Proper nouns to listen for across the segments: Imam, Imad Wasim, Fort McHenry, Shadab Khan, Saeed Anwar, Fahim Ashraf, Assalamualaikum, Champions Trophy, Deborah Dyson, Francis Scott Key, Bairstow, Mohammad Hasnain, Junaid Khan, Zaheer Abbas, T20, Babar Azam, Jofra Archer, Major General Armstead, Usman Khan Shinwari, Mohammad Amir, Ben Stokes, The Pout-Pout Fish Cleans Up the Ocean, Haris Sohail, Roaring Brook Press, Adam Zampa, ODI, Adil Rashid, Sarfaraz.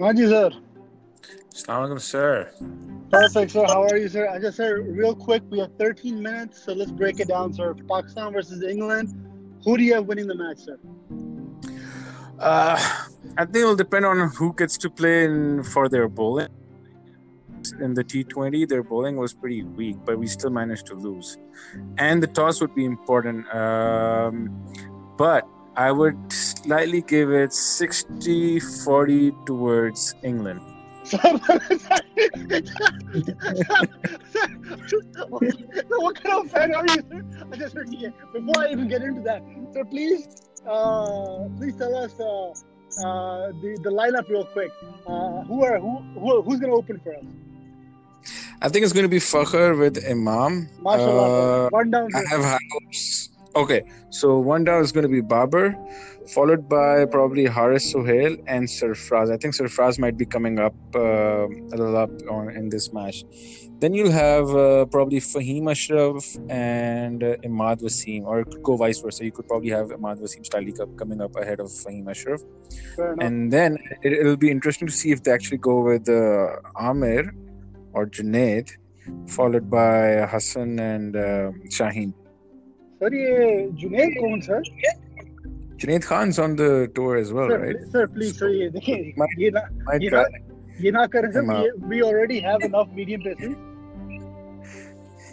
हाँ जी sir. Assalamualaikum sir. Perfect sir, how are you sir? I just said real quick, we have 13 minutes, so let's break it down sir. Pakistan versus England, who do you have winning the match sir? I think it will depend on who gets to play for their bowling. In the T20, their bowling was pretty weak, but we still managed to lose. And the toss would be important. But I would slightly give it 60-40 towards England. What kind of fan are you, sir? I just heard you. Before I even get into that, sir, please tell us the lineup real quick. Who's going to open for us? I think it's going to be Fakhar with Imam. Mashallah, one down. I have high hopes. Okay, so one down is going to be Babar, followed by probably Haris Sohail and Sarfaraz. I think Sarfaraz might be coming up a little up in this match. Then you'll have probably Fahim Ashraf and Imad Wasim, or it could go vice versa. You could probably have Imad Wasim slightly coming up ahead of Fahim Ashraf. And then it'll be interesting to see if they actually go with Amir or Junaid, followed by Hassan and Shaheen. Sir, Junaid Khan, sir. Junaid Khan's on the tour as well, sir, right? Sir, please, so, sir. We already have enough medium pacers.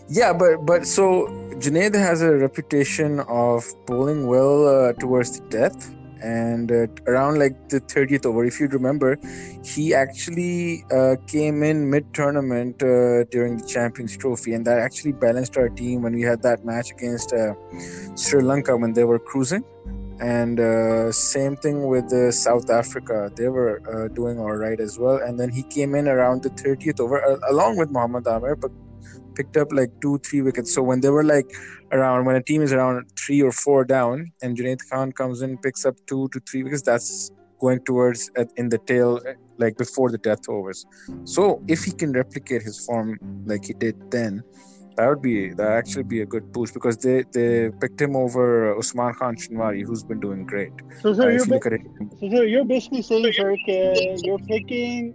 Yeah, but so Junaid has a reputation of bowling well towards the death. And around like the 30th over, if you remember, he actually came in mid-tournament during the Champions Trophy, and that actually balanced our team when we had that match against Sri Lanka when they were cruising. And same thing with South Africa, they were doing all right as well. And then he came in around the 30th over along with Mohammad Amir, but picked up like 2-3 wickets. So when they were like around, when a team is around 3 or 4 down, and Junaid Khan comes in, picks up 2 to 3 wickets, that's going towards in the tail, like before the death overs. So if he can replicate his form like he did then, that would actually be a good boost, because they picked him over Usman Khan Shinwari, who's been doing great. So sir, you're basically saying, sir, you're picking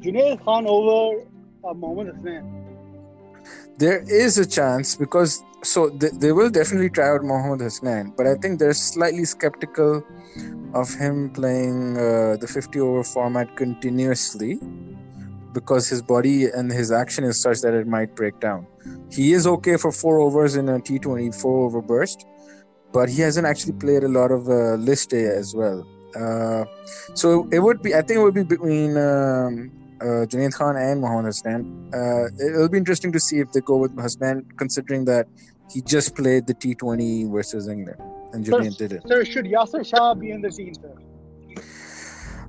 Junaid Khan over Mohammad Hasnain. There is a chance, because so they will definitely try out Mohammad Hasnain, but I think they're slightly skeptical of him playing the 50 over format continuously, because his body and his action is such that it might break down. He is okay for 4 overs in a T20 4 over burst, but he hasn't actually played a lot of list day as well. So it would be between Junaid Khan and Mohammad Hasnain. It'll be interesting to see if they go with Hasnain, considering that he just played the T20 versus England and Junaid did it. Sir, should Yasir Shah be in the team, sir?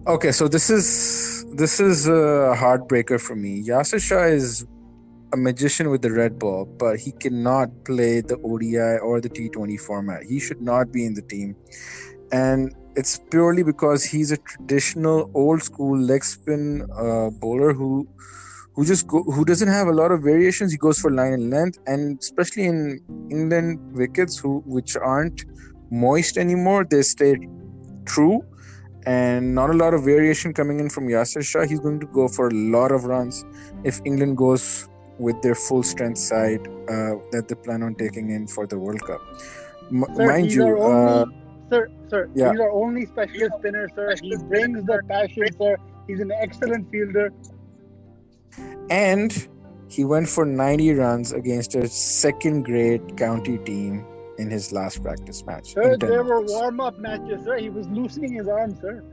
Okay, so this is a heartbreaker for me. Yasir Shah is a magician with the red ball, but he cannot play the ODI or the T20 format. He should not be in the team. And it's purely because he's a traditional, old-school leg spin bowler who doesn't have a lot of variations. He goes for line and length, and especially in England wickets, which aren't moist anymore, they stay true, and not a lot of variation coming in from Yasir Shah. He's going to go for a lot of runs if England goes with their full-strength side that they plan on taking in for the World Cup. Mind you. Sir, he's our only specialist spinner, sir. He brings the passion, sir. He's an excellent fielder. And he went for 90 runs against a second-grade county team in his last practice match. Sir, there were warm-up matches, sir. He was loosening his arm, sir.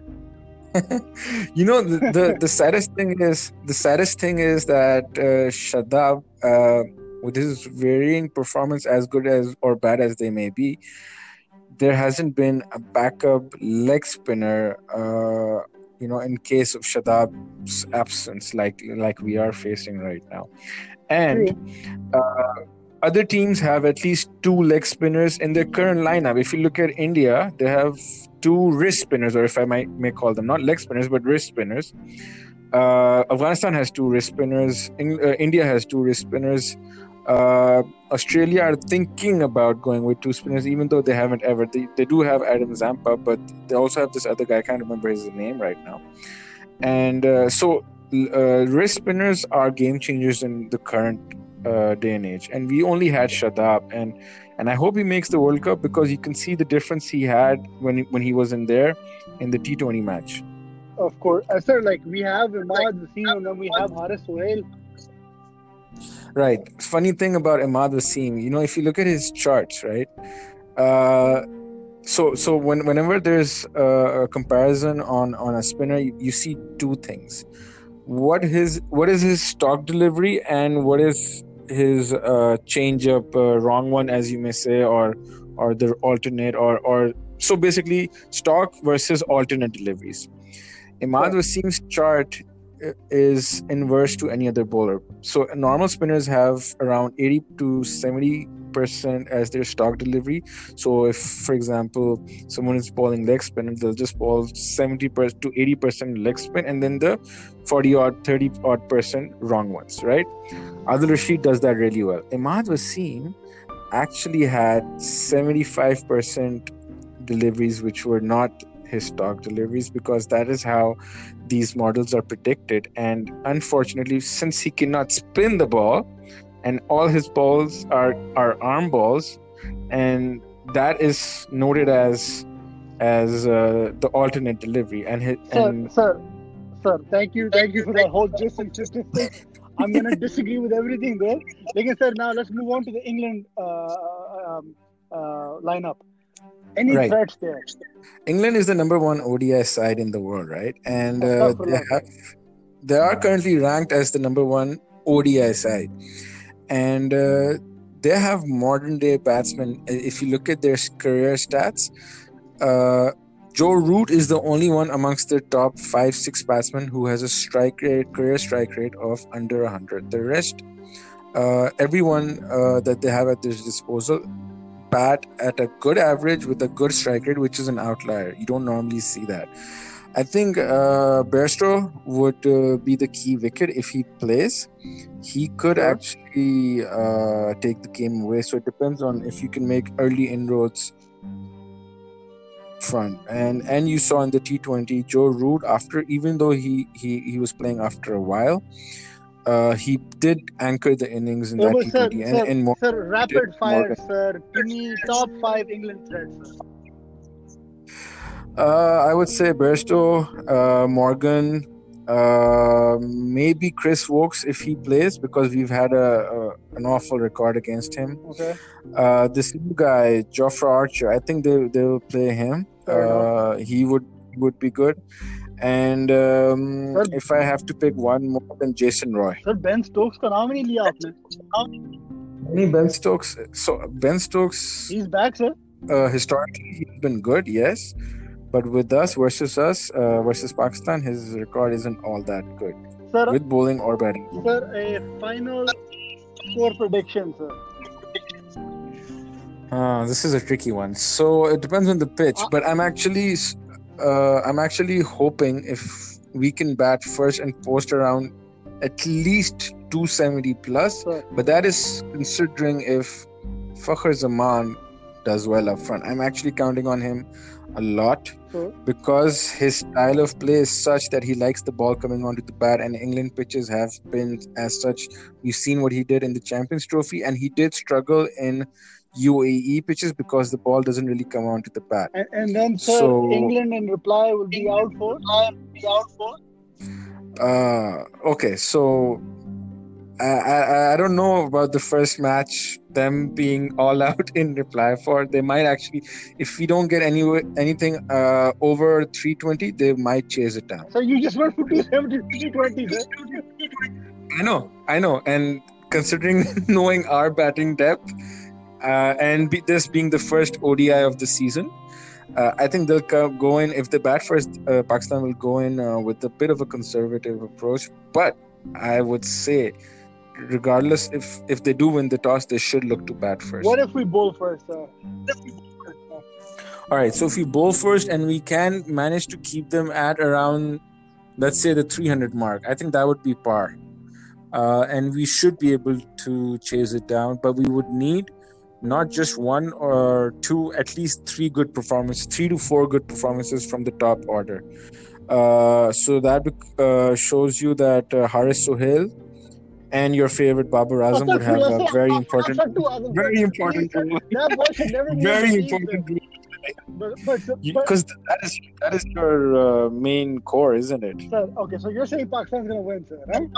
You know, the saddest thing is that Shadab, with his varying performance, as good as or bad as they may be, there hasn't been a backup leg spinner, in case of Shadab's absence, like we are facing right now. And other teams have at least 2 leg spinners in their current lineup. If you look at India, they have 2 wrist spinners, or if I may call them, not leg spinners, but wrist spinners. Afghanistan has 2 wrist spinners. India has 2 wrist spinners. Australia are thinking about going with 2 spinners, even though they haven't ever. They do have Adam Zampa, but they also have this other guy. I can't remember his name right now. And so wrist spinners are game changers in the current day and age. And we only had Shadab, and I hope he makes the World Cup, because you can see the difference he had when he was in there in the T20 match. Of course, sir. Like, we have Imad Wasim, and then we have Haris Sohail. Right. Funny thing about Imad Wasim, if you look at his charts, right? So whenever there's a comparison on a spinner, you see two things: what is his stock delivery, and what is his change up, wrong one, as you may say, or the alternate, or so basically stock versus alternate deliveries. Imad Wasim's chart is inverse to any other bowler. So normal spinners have around 80 to 70% as their stock delivery. So if, for example, someone is bowling leg spin, they'll just bowl 70% to 80% leg spin, and then the 30% wrong ones, right? Adil Rashid does that really well. Imad Wasim actually had 75% deliveries which were not his stock deliveries, because that is how these models are predicted. And unfortunately, since he cannot spin the ball, and all his balls are arm balls, and that is noted as the alternate delivery. And sir, thank you for the whole gist and statistics. I'm gonna disagree with everything there. Like, sir, now let's move on to the England lineup. Any threats there? England is the number one ODI side in the world, right? And they are currently ranked as the number one ODI side. And they have modern-day batsmen. If you look at their career stats, Joe Root is the only one amongst the top 5-6 batsmen who has a career strike rate of under 100. The rest, everyone that they have at their disposal, bat at a good average with a good strike rate, which is an outlier. You don't normally see that. I think Bairstow would be the key wicket. If he plays, he could actually take the game away. So it depends on if you can make early inroads front. And you saw in the T20, Joe Root, even though he was playing after a while, he did anchor the innings in that T20. Sir, rapid fire, sir. Give me top 5 England threats, sir. I would say Bairstow, Morgan, maybe Chris Woakes if he plays, because we've had an awful record against him. Okay. This new guy, Jofra Archer, I think they will play him. He would be good. And if I have to pick one more, then Jason Roy. Sir, Ben Stokes ka naam nahi liya aapne. Ben Stokes. So Ben Stokes. He's back, sir. Historically, he's been good. Yes. But with versus Pakistan, his record isn't all that good, sir, with bowling or batting. Sir, a final score prediction, sir. This is a tricky one. So it depends on the pitch. But I'm actually hoping if we can bat first and post around at least 270 plus. Sir. But that is considering if Fakhar Zaman does well up front. I'm actually counting on him a lot, because his style of play is such that he likes the ball coming onto the bat, and England pitches have been as such. We've seen what he did in the Champions Trophy, and he did struggle in UAE pitches because the ball doesn't really come onto the bat. And then, sir, England in reply will be out for? Okay, so I don't know about the first match, them being all out in reply for. They might actually, if we don't get anything over 320, they might chase it down. So you just went for 270, 320. I know. And considering knowing our batting depth, and this being the first ODI of the season, I think they'll go in, if they bat first, Pakistan will go in with a bit of a conservative approach. But I would say, regardless, if they do win the toss, they should look to bat first. What if we bowl first? All right, so if we bowl first and we can manage to keep them at around, let's say, the 300 mark, I think that would be par. And we should be able to chase it down, but we would need not just one or two, at least 3 good performances, 3 to 4 good performances from the top order. So that shows you that Haris Sohail and your favorite Babar Azam would have a very important role. Very important role. Because that is your main core, isn't it? Sir, okay, so you're saying Pakistan's going to win, sir, right?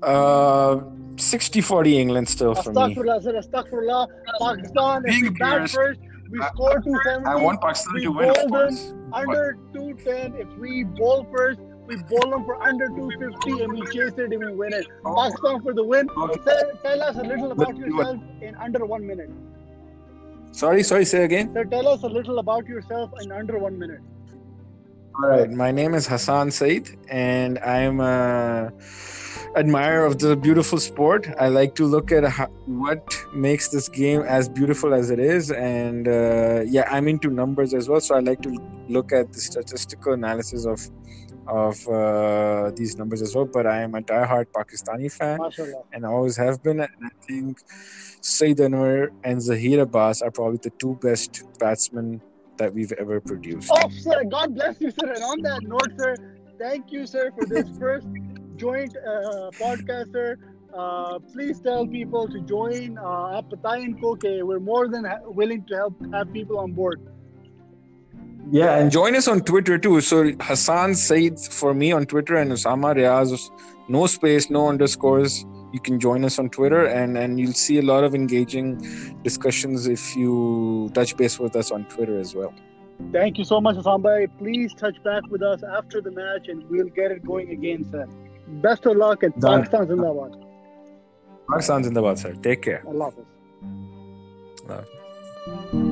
60-40 England still for me. Astaghfirullah. Pakistan is back first. We score 270. I want Pakistan to win, of course. Under 210, if we bowl first, we bowl them for under 250 and we chase it and we win it. Pakistan for the win. Sir, tell us a little about yourself in under 1 minute. Sorry, say again. Sir, tell us a little about yourself in under 1 minute. All right, my name is Hassan Said and I'm an admirer of the beautiful sport. I like to look at what makes this game as beautiful as it is, and I'm into numbers as well, so I like to look at the statistical analysis of these numbers as well. But I am a diehard Pakistani fan, Mashallah, and always have been, and I think Saeed Anwar and Zaheer Abbas are probably the two best batsmen that we've ever produced. Oh, sir, God bless you, sir. And on that note, sir, thank you, sir, for this first joint podcast, sir. Please tell people to join Aap Bataye Inko. We're more than willing to have people on board. Yeah, and join us on Twitter too. So Hassan Said for me on Twitter and Osama Riaz, no space, no underscores. You can join us on Twitter and you'll see a lot of engaging discussions if you touch base with us on Twitter as well. Thank you so much, Hassan Bhai. Please touch back with us after the match and we'll get it going again, sir. Best of luck and Pakistan Zindabad. Pakistan Zindabad, sir. Take care. Allah Hafiz.